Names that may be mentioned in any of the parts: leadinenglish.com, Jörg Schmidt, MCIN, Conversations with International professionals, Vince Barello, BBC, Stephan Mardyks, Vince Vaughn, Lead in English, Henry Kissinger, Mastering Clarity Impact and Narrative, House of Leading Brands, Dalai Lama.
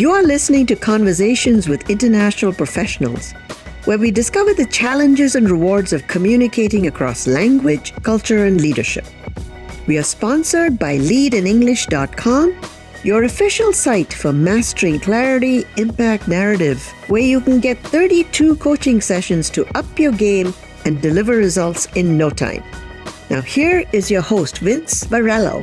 You are listening to Conversations with International Professionals, where we discover the challenges and rewards of communicating across language, culture, and leadership. We are sponsored by leadinenglish.com, your official site for Mastering Clarity Impact Narrative, where you can get 32 coaching sessions to up your game and deliver results in no time. Now here is your host, Vince Barello.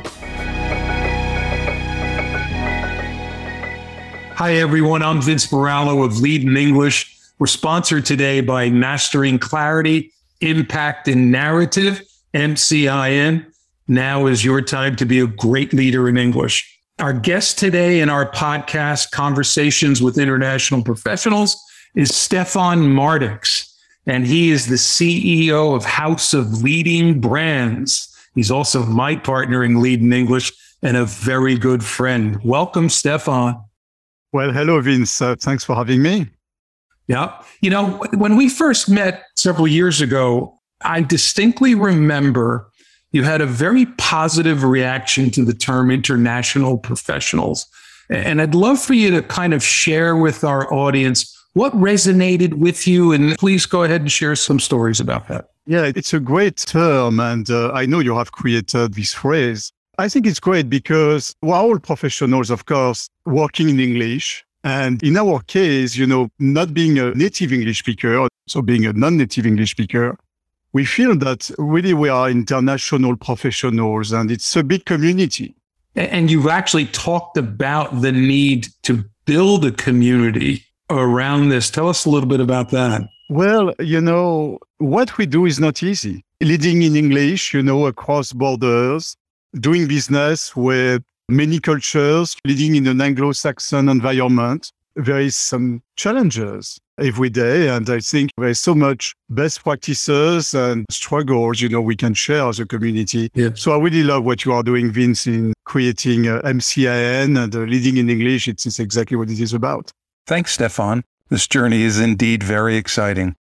Hi, everyone. I'm Vince Barello of Lead in English. We're sponsored today by Mastering Clarity, Impact, and Narrative, MCIN. Now is your time to be a great leader in English. Our guest today in our podcast, Conversations with International Professionals, is Stephan Mardyks, and he is the CEO of House of Leading Brands. He's also my partner in Lead in English and a very good friend. Welcome, Stephan. Well, hello, Vince. Thanks for having me. Yeah. You know, when we first met several years ago, I distinctly remember you had a very positive reaction to the term international professionals. And I'd love for you to kind of share with our audience what resonated with you. And please go ahead and share some stories about that. Yeah, it's a great term. And I know you have created this phrase. I think it's great because we're all professionals, of course, working in English. And in our case, you know, not being a native English speaker, so being a non-native English speaker, we feel that really we are international professionals and it's a big community. And you've actually talked about the need to build a community around this. Tell us a little bit about that. Well, you know, what we do is not easy. Leading in English, you know, across borders, doing business with many cultures, leading in an Anglo-Saxon environment. There is some challenges every day. And I think there is so much best practices and struggles, you know, we can share as a community. Yeah. So I really love what you are doing, Vince, in creating MCIN and Leading in English. It's exactly what it is about. Thanks, Stephan. This journey is indeed very exciting.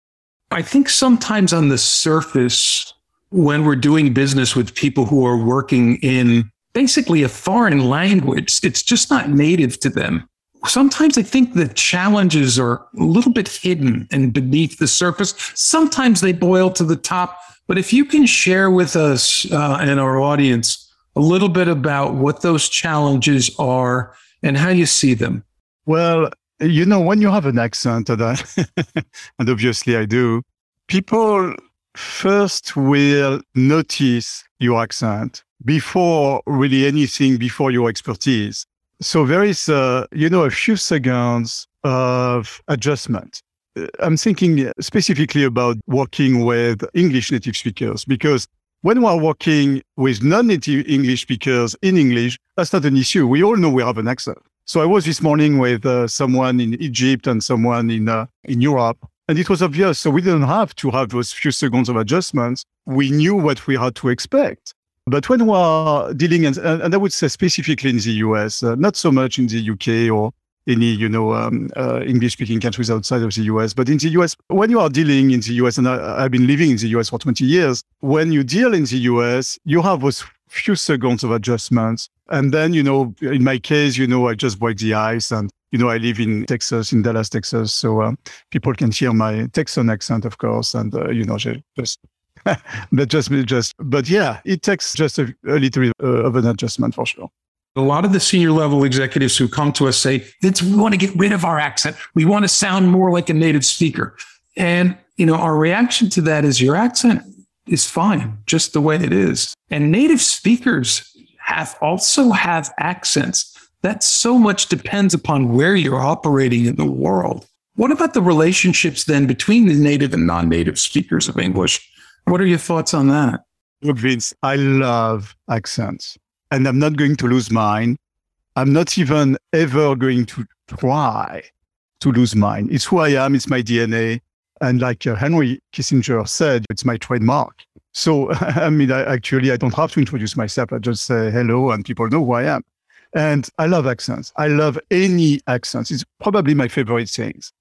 I think sometimes on the surface, when we're doing business with people who are working in basically a foreign language, it's just not native to them. Sometimes I think the challenges are a little bit hidden and beneath the surface. Sometimes they boil to the top. But if you can share with us and our audience a little bit about what those challenges are and how you see them. Well, you know, when you have an accent, and obviously I do, people first will notice your accent before really anything, before your expertise. So there is, you know, a few seconds of adjustment. I'm thinking specifically about working with English native speakers, because when we're working with non-native English speakers in English, that's not an issue. We all know we have an accent. So I was this morning with someone in Egypt and someone in Europe, and it was obvious. So we didn't have to have those few seconds of adjustments. We knew what we had to expect. But when we're dealing, and I would say specifically in the US, not so much in the UK or any, you know, English-speaking countries outside of the US, but in the US, when you are dealing in the US, and I've been living in the US for 20 years, when you deal in the US, you have those few seconds of adjustments. And then, you know, in my case, you know, I just break the ice and, you know, I live in Texas, in Dallas, Texas. So people can hear my Texan accent, of course, and, you know, just... but yeah, it takes just a little bit of an adjustment for sure. A lot of the senior level executives who come to us say, Vince, we want to get rid of our accent. We want to sound more like a native speaker. And, you know, our reaction to that is your accent is fine, just the way it is. And native speakers also have accents. That so much depends upon where you're operating in the world. What about the relationships then between the native and non-native speakers of English? What are your thoughts on that? Look, Vince, I love accents and I'm not going to lose mine. I'm not even ever going to try to lose mine. It's who I am. It's my DNA. And like Henry Kissinger said, it's my trademark. So, I mean, I don't have to introduce myself. I just say hello and people know who I am. And I love accents. I love any accents. It's probably my favorite things.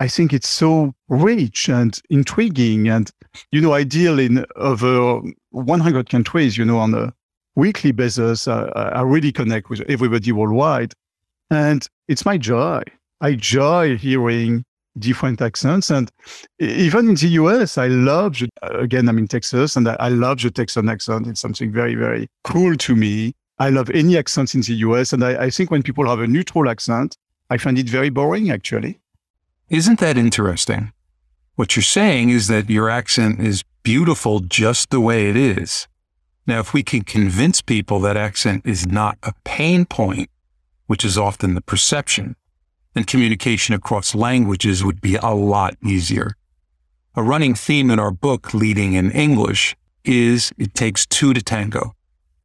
I think it's so rich and intriguing. And, you know, I deal in over 100 countries, you know, on a weekly basis. I really connect with everybody worldwide. And it's my joy. I enjoy hearing different accents. And even in the US, I love, again, I'm in Texas, and I love the Texan accent. It's something very, very cool to me. I love any accent in the US. And I think when people have a neutral accent, I find it very boring, actually. Isn't that interesting? What you're saying is that your accent is beautiful just the way it is. Now, if we can convince people that accent is not a pain point, which is often the perception, then communication across languages would be a lot easier. A running theme in our book, Leading in English, is it takes two to tango.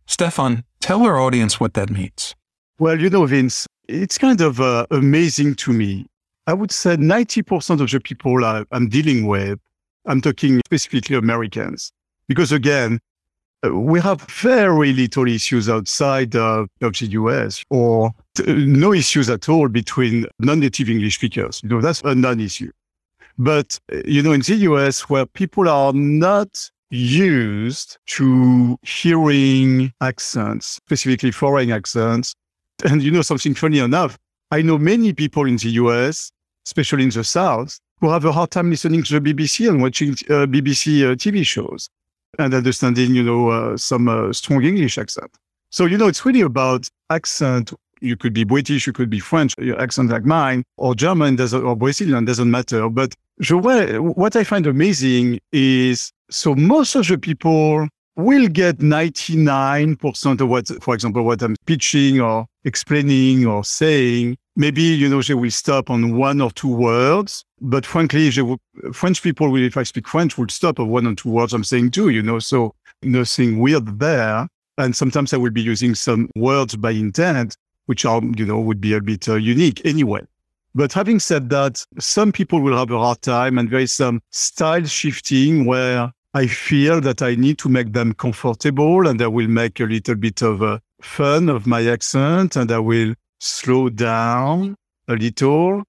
Stephan, tell our audience what that means. Well, you know, Vince, it's kind of amazing to me. I would say 90% of the people I'm dealing with, I'm talking specifically Americans, because again, we have very little issues outside of the US, or no issues at all between non-native English speakers. You know, that's a non-issue. But, you know, in the US, where people are not used to hearing accents, specifically foreign accents, and, you know, something funny enough, I know many people in the US, especially in the South, who have a hard time listening to the BBC and watching BBC TV shows and understanding, you know, some strong English accent. So, you know, it's really about accent. You could be British, you could be French, your accent like mine, or German or Brazilian, doesn't matter. But what I find amazing is, so most of the people will get 99% of what, for example, what I'm pitching or explaining or saying. Maybe, you know, they will stop on one or two words, but frankly, French people will, if I speak French, will stop on one or two words I'm saying too, you know, so nothing weird there. And sometimes I will be using some words by intent, which are, you know, would be a bit unique anyway. But having said that, some people will have a hard time, and there is some style shifting where I feel that I need to make them comfortable, and I will make a little bit of fun of my accent, and I will slow down a little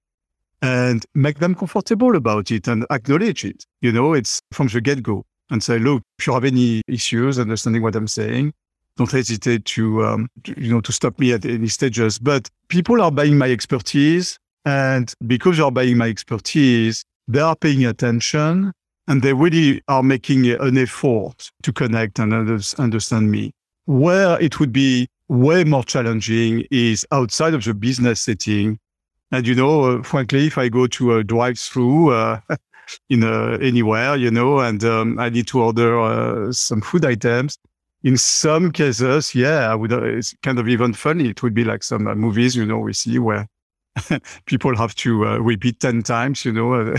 and make them comfortable about it and acknowledge it. You know, it's from the get-go, and say, look, if you have any issues understanding what I'm saying, don't hesitate to stop me at any stages. But people are buying my expertise, and because they are buying my expertise, they are paying attention. And they really are making an effort to connect and understand me. Where it would be way more challenging is outside of the business setting. And, you know, frankly, if I go to a drive-through anywhere, you know, and I need to order some food items, in some cases, yeah, I would, it's kind of even funny. It would be like some movies, you know, we see where people have to repeat 10 times, you know,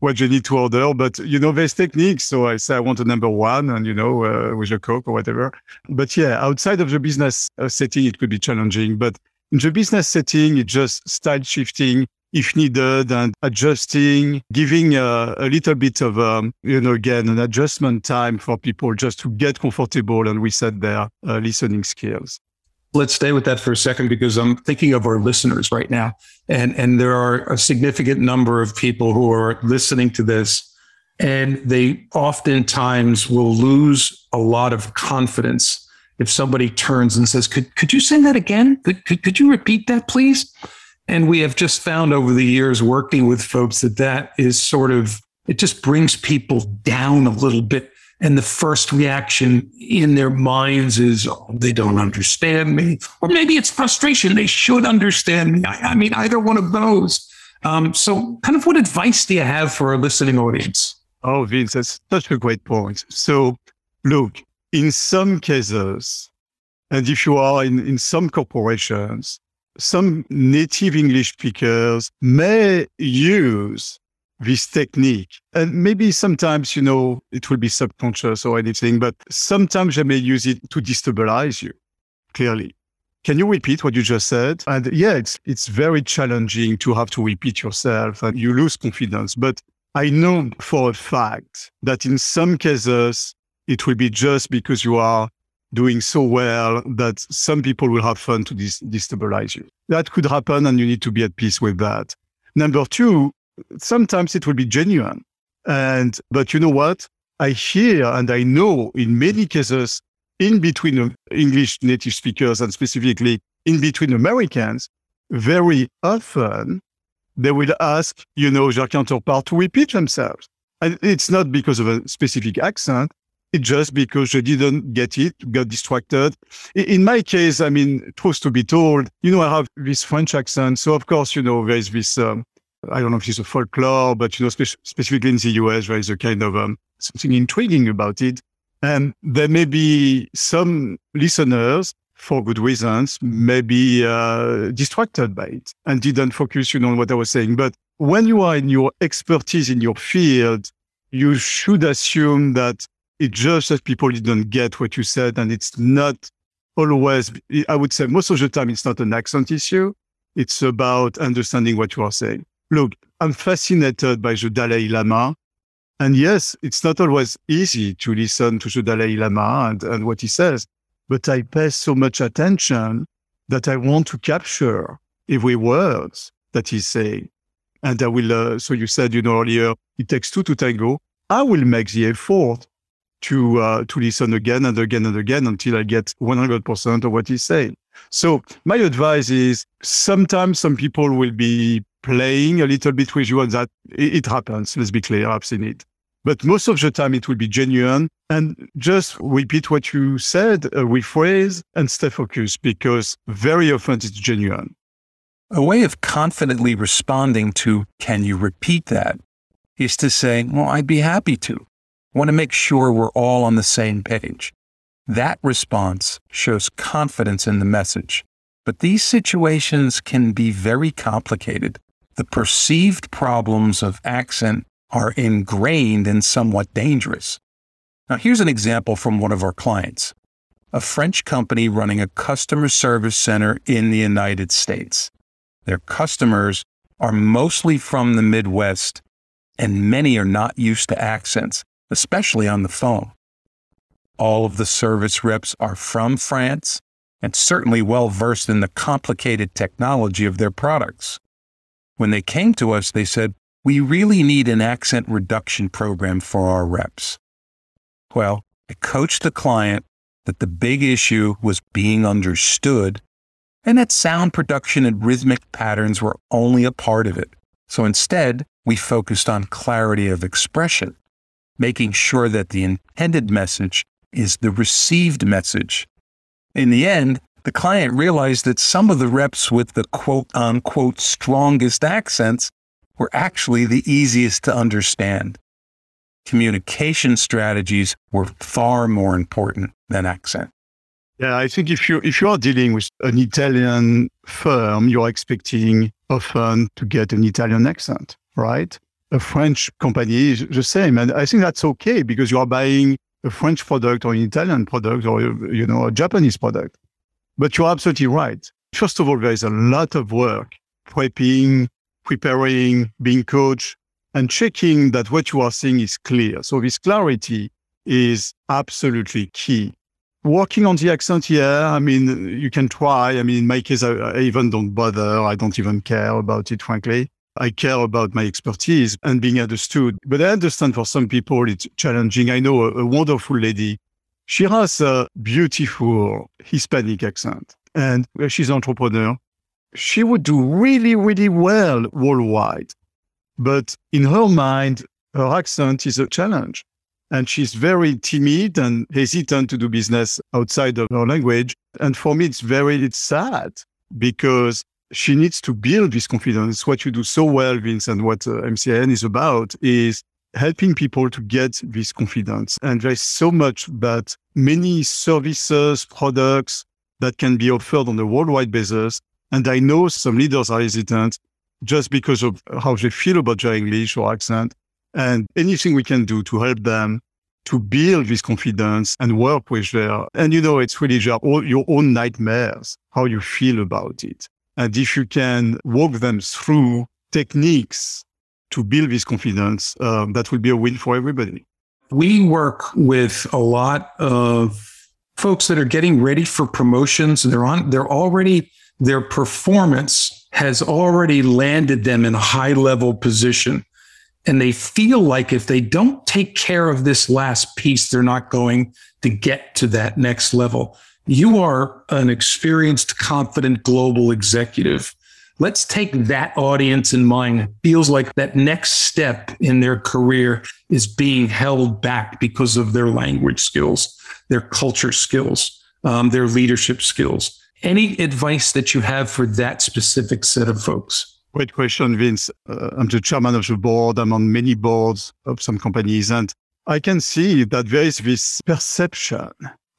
what they need to order. But, you know, there's techniques. So I say, I want a number one and, you know, with a Coke or whatever. But yeah, outside of the business setting, it could be challenging. But in the business setting, it's just style shifting if needed and adjusting, giving a little bit of, an adjustment time for people just to get comfortable and reset their listening skills. Let's stay with that for a second, because I'm thinking of our listeners right now. And there are a significant number of people who are listening to this, and they oftentimes will lose a lot of confidence if somebody turns and says, could you say that again? Could you repeat that, please? And we have just found over the years working with folks that is sort of, it just brings people down a little bit. And the first reaction in their minds is, oh, they don't understand me. Or maybe it's frustration. They should understand me. I mean, either one of those. So kind of what advice do you have for our listening audience? Oh, Vince, that's such a great point. So look, in some cases, and if you are in some corporations, some native English speakers may use this technique. And maybe sometimes, you know, it will be subconscious or anything, but sometimes they may use it to destabilize you, clearly. Can you repeat what you just said? And yeah, it's very challenging to have to repeat yourself, and you lose confidence. But I know for a fact that in some cases, it will be just because you are doing so well that some people will have fun to destabilize you. That could happen, and you need to be at peace with that. Number two, sometimes it will be genuine. But you know what? I hear and I know in many cases in between English native speakers, and specifically in between Americans, very often they will ask, their counterpart to repeat themselves. And it's not because of a specific accent. It's just because they didn't get it, got distracted. In my case, truth to be told, I have this French accent. So of course, there's this, I don't know if it's a folklore, but, specifically in the US, there is a kind of something intriguing about it. And there may be some listeners, for good reasons, maybe distracted by it and didn't focus, on what I was saying. But when you are in your expertise in your field, you should assume that it's just that people didn't get what you said. And it's not always, I would say most of the time, it's not an accent issue. It's about understanding what you are saying. Look, I'm fascinated by the Dalai Lama. And yes, it's not always easy to listen to the Dalai Lama and what he says, but I pay so much attention that I want to capture every word that he's saying. And I will, so you said, earlier, it takes two to tango. I will make the effort to listen again and again and again until I get 100% of what he's saying. So my advice is sometimes some people will be playing a little bit with you, and that it happens. Let's be clear. I've seen it. But most of the time it will be genuine, and just repeat what you said, rephrase, and stay focused, because very often it's genuine. A way of confidently responding to, can you repeat that, is to say, well, I'd be happy to. I want to make sure we're all on the same page. That response shows confidence in the message. But these situations can be very complicated. The perceived problems of accent are ingrained and somewhat dangerous. Now, here's an example from one of our clients, a French company running a customer service center in the United States. Their customers are mostly from the Midwest, and many are not used to accents, especially on the phone. All of the service reps are from France and certainly well-versed in the complicated technology of their products. When they came to us, they said, we really need an accent reduction program for our reps. Well, I coached the client that the big issue was being understood and that sound production and rhythmic patterns were only a part of it. So instead, we focused on clarity of expression, making sure that the intended message is the received message. In the end, the client realized that some of the reps with the quote-unquote strongest accents were actually the easiest to understand. Communication strategies were far more important than accent. Yeah, I think if you are dealing with an Italian firm, you're expecting often to get an Italian accent, right? A French company is the same. And I think that's okay because you are buying a French product or an Italian product or, a Japanese product. But you're absolutely right. First of all, there is a lot of work preparing, being coached, and checking that what you are seeing is clear. So this clarity is absolutely key. Working on the accent, you can try. In my case, I even don't bother. I don't even care about it, frankly. I care about my expertise and being understood. But I understand for some people it's challenging. I know a wonderful lady. She has a beautiful Hispanic accent, and she's an entrepreneur. She would do really, really well worldwide. But in her mind, her accent is a challenge. And she's very timid and hesitant to do business outside of her language. And for me, it's sad because she needs to build this confidence. What you do so well, Vince, and what MCIN is about is helping people to get this confidence. And there's so much that many services, products that can be offered on a worldwide basis. And I know some leaders are hesitant just because of how they feel about their English or accent, and anything we can do to help them to build this confidence and work with their, and it's really your own nightmares, how you feel about it. And if you can walk them through techniques to build this confidence, that will be a win for everybody. We work with a lot of folks that are getting ready for promotions. Their performance has already landed them in a high-level position. And they feel like if they don't take care of this last piece, they're not going to get to that next level. You are an experienced, confident global executive. Let's take that audience in mind. It feels like that next step in their career is being held back because of their language skills, their culture skills, their leadership skills. Any advice that you have for that specific set of folks? Great question, Vince. I'm the chairman of the board. I'm on many boards of some companies. And I can see that there is this perception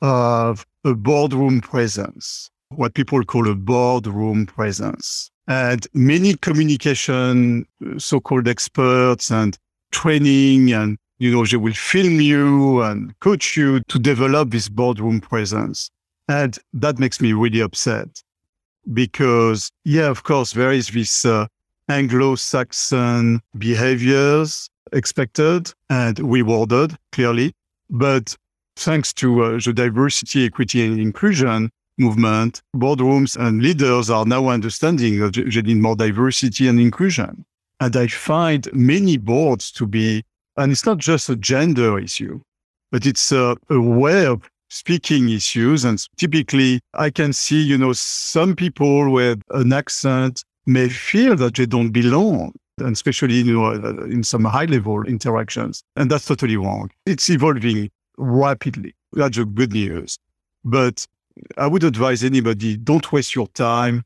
of a boardroom presence, what people call a boardroom presence. And many communication, so-called experts and training, and, you know, they will film you and coach you to develop this boardroom presence. And that makes me really upset. Because, yeah, of course, there is this Anglo-Saxon behaviors expected and rewarded, clearly. But thanks to the diversity, equity, and inclusion movement, boardrooms and leaders are now understanding that they need more diversity and inclusion. And I find many boards to be, and it's not just a gender issue, but it's a way of speaking issues. And typically I can see, you know, some people with an accent may feel that they don't belong, and especially, you know, in some high level interactions. And that's totally wrong. It's evolving rapidly. That's the good news. But I would advise anybody, don't waste your time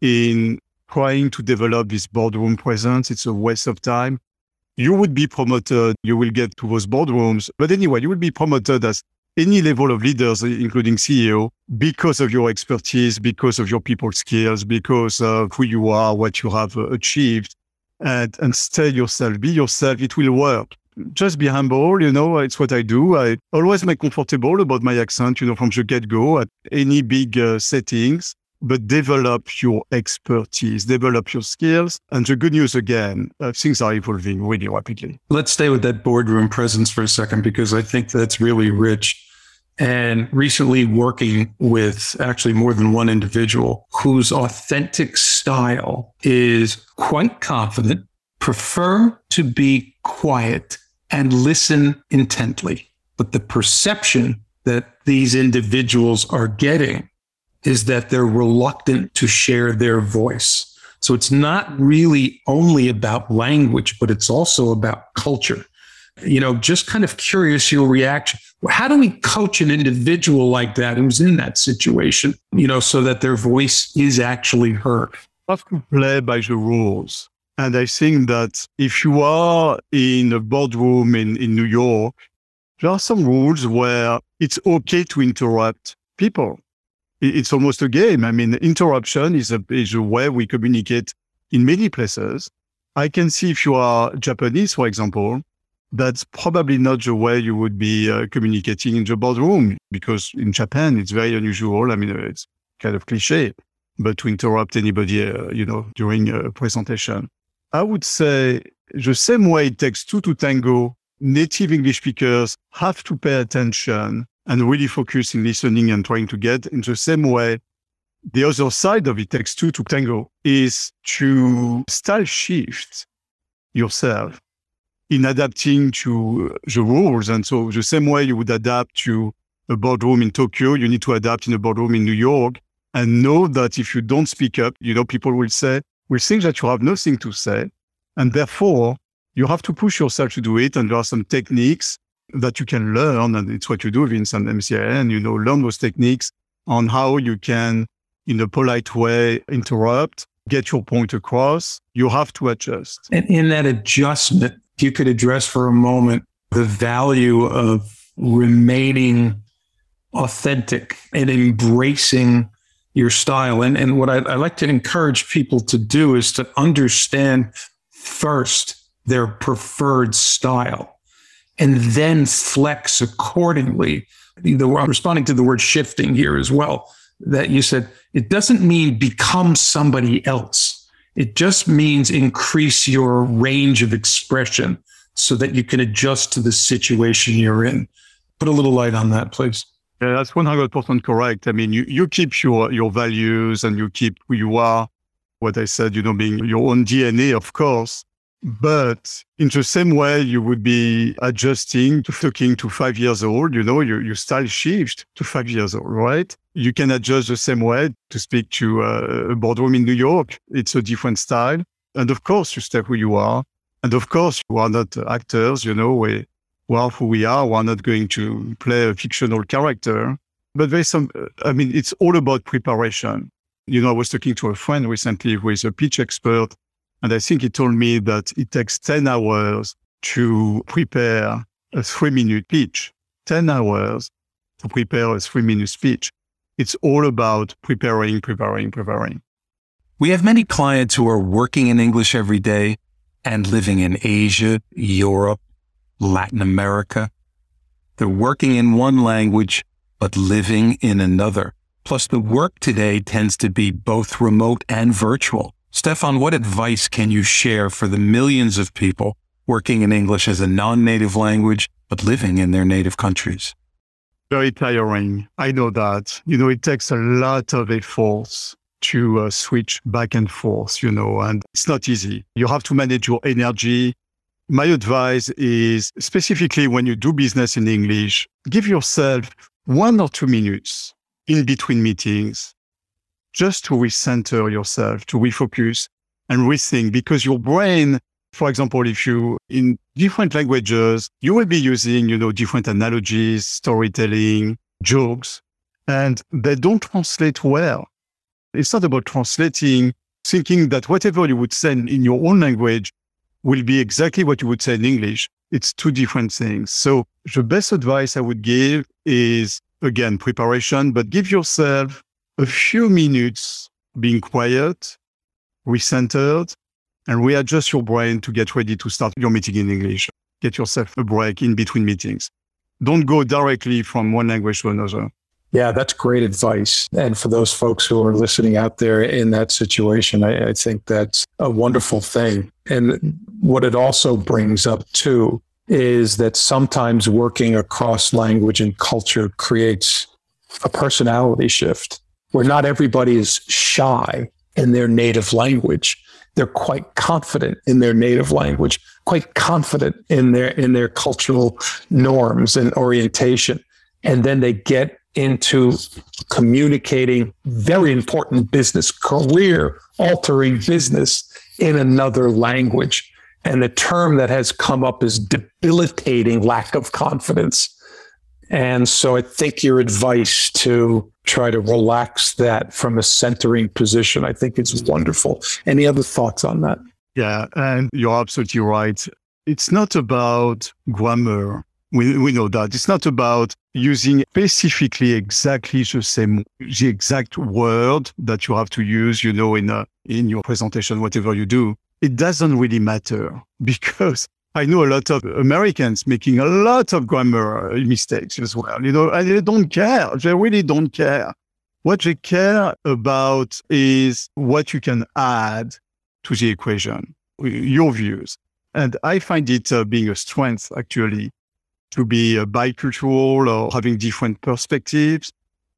in trying to develop this boardroom presence. It's a waste of time. You would be promoted. You will get to those boardrooms. But anyway, you will be promoted as any level of leaders, including CEO, because of your expertise, because of your people skills, because of who you are, what you have achieved, and stay yourself, be yourself. It will work. Just be humble. You know, it's what I do. I always make comfortable about my accent, you know, from the get-go at any big settings, but develop your expertise, develop your skills. And the good news again, things are evolving really rapidly. Let's stay with that boardroom presence for a second, because I think that's really rich. And recently working with actually more than one individual whose authentic style is quite confident, prefer to be quiet and listen intently. But the perception that these individuals are getting is that they're reluctant to share their voice. So it's not really only about language, but it's also about culture. You know, just kind of curious your reaction. How do we coach an individual like that who's in that situation, you know, so that their voice is actually heard? Have to play by the rules. And I think that if you are in a boardroom in New York, there are some rules where it's okay to interrupt people. It's almost a game. I mean, interruption is a way we communicate in many places. I can see if you are Japanese, for example, that's probably not the way you would be communicating in the boardroom, because in Japan, it's very unusual. I mean, it's kind of cliche, but to interrupt anybody, you know, during a presentation. I would say the same way it takes two to tango, native English speakers have to pay attention and really focus in listening and trying to get in the same way. The other side of it takes two to tango is to style shift yourself in adapting to the rules. And so the same way you would adapt to a boardroom in Tokyo, you need to adapt in a boardroom in New York, and know that if you don't speak up, you know, people will think that you have nothing to say. And therefore you have to push yourself to do it. And there are some techniques that you can learn, and it's what you do, Vince, and MCIN, you know, learn those techniques on how you can, in a polite way, interrupt, get your point across. You have to adjust. And in that adjustment, if you could address for a moment the value of remaining authentic and embracing your style. And what I like to encourage people to do is to understand first their preferred style, and then flex accordingly. I'm responding to the word shifting here as well, that you said, it doesn't mean become somebody else. It just means increase your range of expression so that you can adjust to the situation you're in. Put a little light on that, please. Yeah, that's 100% correct. I mean, you keep your values and you keep who you are. What I said, you know, being your own DNA, of course, But in the same way, you would be adjusting to talking to 5 years old, your style shift to 5 years old, right? You can adjust the same way to speak to a boardroom in New York. It's a different style. And of course, you stay who you are. And of course, you are not actors, we are who we are. We're not going to play a fictional character. But there's it's all about preparation. I was talking to a friend recently who is a pitch expert. And I think he told me that it takes 10 hours to prepare a 3-minute pitch. 10 hours to prepare a 3-minute speech. It's all about preparing. We have many clients who are working in English every day and living in Asia, Europe, Latin America. They're working in one language, but living in another. Plus, the work today tends to be both remote and virtual. Stephan, what advice can you share for the millions of people working in English as a non-native language, but living in their native countries? Very tiring. I know that. It takes a lot of effort to switch back and forth, and it's not easy. You have to manage your energy. My advice is, specifically when you do business in English, give yourself 1 or 2 minutes in between meetings, just to recenter yourself, to refocus and rethink, because your brain, for example, if you in different languages, you will be using, different analogies, storytelling, jokes, and they don't translate well. It's not about translating, thinking that whatever you would say in your own language will be exactly what you would say in English. It's two different things. So the best advice I would give is, again, preparation, but give yourself a few minutes being quiet, recentered, and readjust your brain to get ready to start your meeting in English. Get yourself a break in between meetings. Don't go directly from one language to another. Yeah, that's great advice. And for those folks who are listening out there in that situation, I think that's a wonderful thing. And what it also brings up too is that sometimes working across language and culture creates a personality shift, where not everybody is shy in their native language. They're quite confident in their native language, quite confident in their cultural norms and orientation. And then they get into communicating very important business, career-altering business in another language. And the term that has come up is debilitating lack of confidence. And so I think your advice to try to relax that from a centering position, I think it's wonderful. Any other thoughts on that? Yeah, and you're absolutely right. It's not about grammar. We know that. It's not about using specifically exactly the exact word that you have to use, in your presentation, whatever you do. It doesn't really matter, because I know a lot of Americans making a lot of grammar mistakes as well, and they don't care. They really don't care. What they care about is what you can add to the equation, your views. And I find it being a strength, actually, to be bicultural or having different perspectives,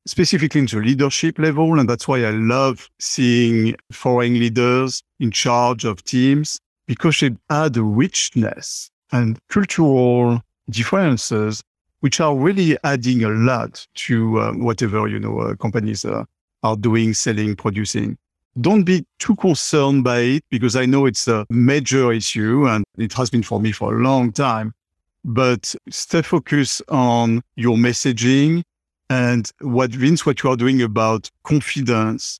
specifically in the leadership level. And that's why I love seeing foreign leaders in charge of teams, because they add richness and cultural differences, which are really adding a lot to whatever, companies are doing, selling, producing. Don't be too concerned by it, because I know it's a major issue, and it has been for me for a long time. But stay focused on your messaging and what you are doing about confidence.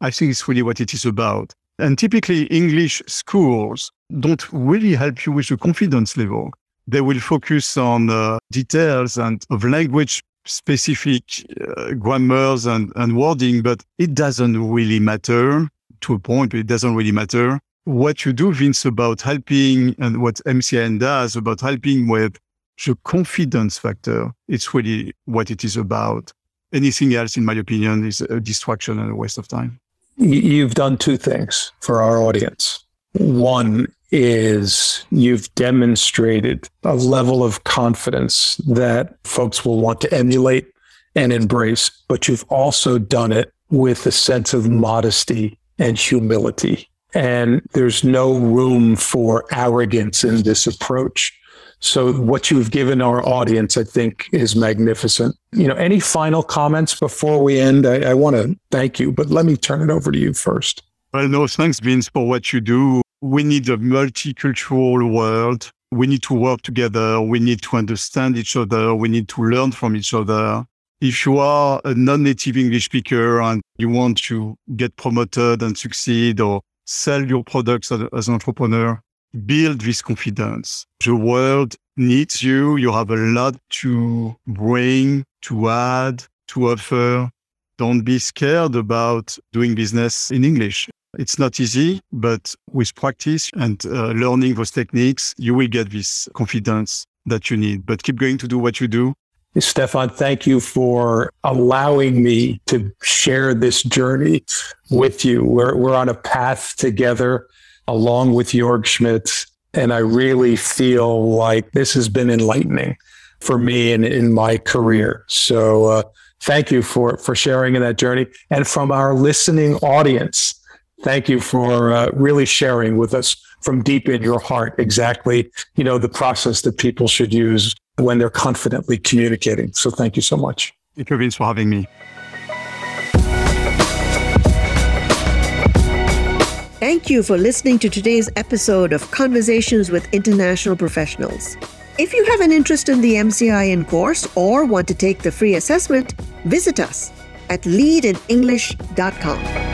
I think it's really what it is about. And typically, English schools don't really help you with the confidence level. They will focus on details and of language-specific grammars and wording, but it doesn't really matter to a point. It doesn't really matter. What you do, Vince, about helping, and what MCN does about helping with the confidence factor, it's really what it is about. Anything else, in my opinion, is a distraction and a waste of time. You've done two things for our audience. One is you've demonstrated a level of confidence that folks will want to emulate and embrace, but you've also done it with a sense of modesty and humility. And there's no room for arrogance in this approach. So what you've given our audience, I think, is magnificent. You know, any final comments before we end? I want to thank you, but let me turn it over to you first. Well, no, thanks, Vince, for what you do. We need a multicultural world. We need to work together. We need to understand each other. We need to learn from each other. If you are a non-native English speaker and you want to get promoted and succeed or sell your products as an entrepreneur, build this confidence. The world needs you. You have a lot to bring, to add, to offer. Don't be scared about doing business in English. It's not easy, but with practice and learning those techniques, you will get this confidence that you need. But keep going to do what you do. Stephan, thank you for allowing me to share this journey with you. We're on a path together along with Jörg Schmidt, and I really feel like this has been enlightening for me and in my career. So thank you for sharing in that journey. And from our listening audience, thank you for really sharing with us from deep in your heart exactly, you know, the process that people should use when they're confidently communicating. So thank you so much. Thank you, Vince, for having me. Thank you for listening to today's episode of Conversations with International Professionals. If you have an interest in the MCIN course or want to take the free assessment, visit us at leadinenglish.com.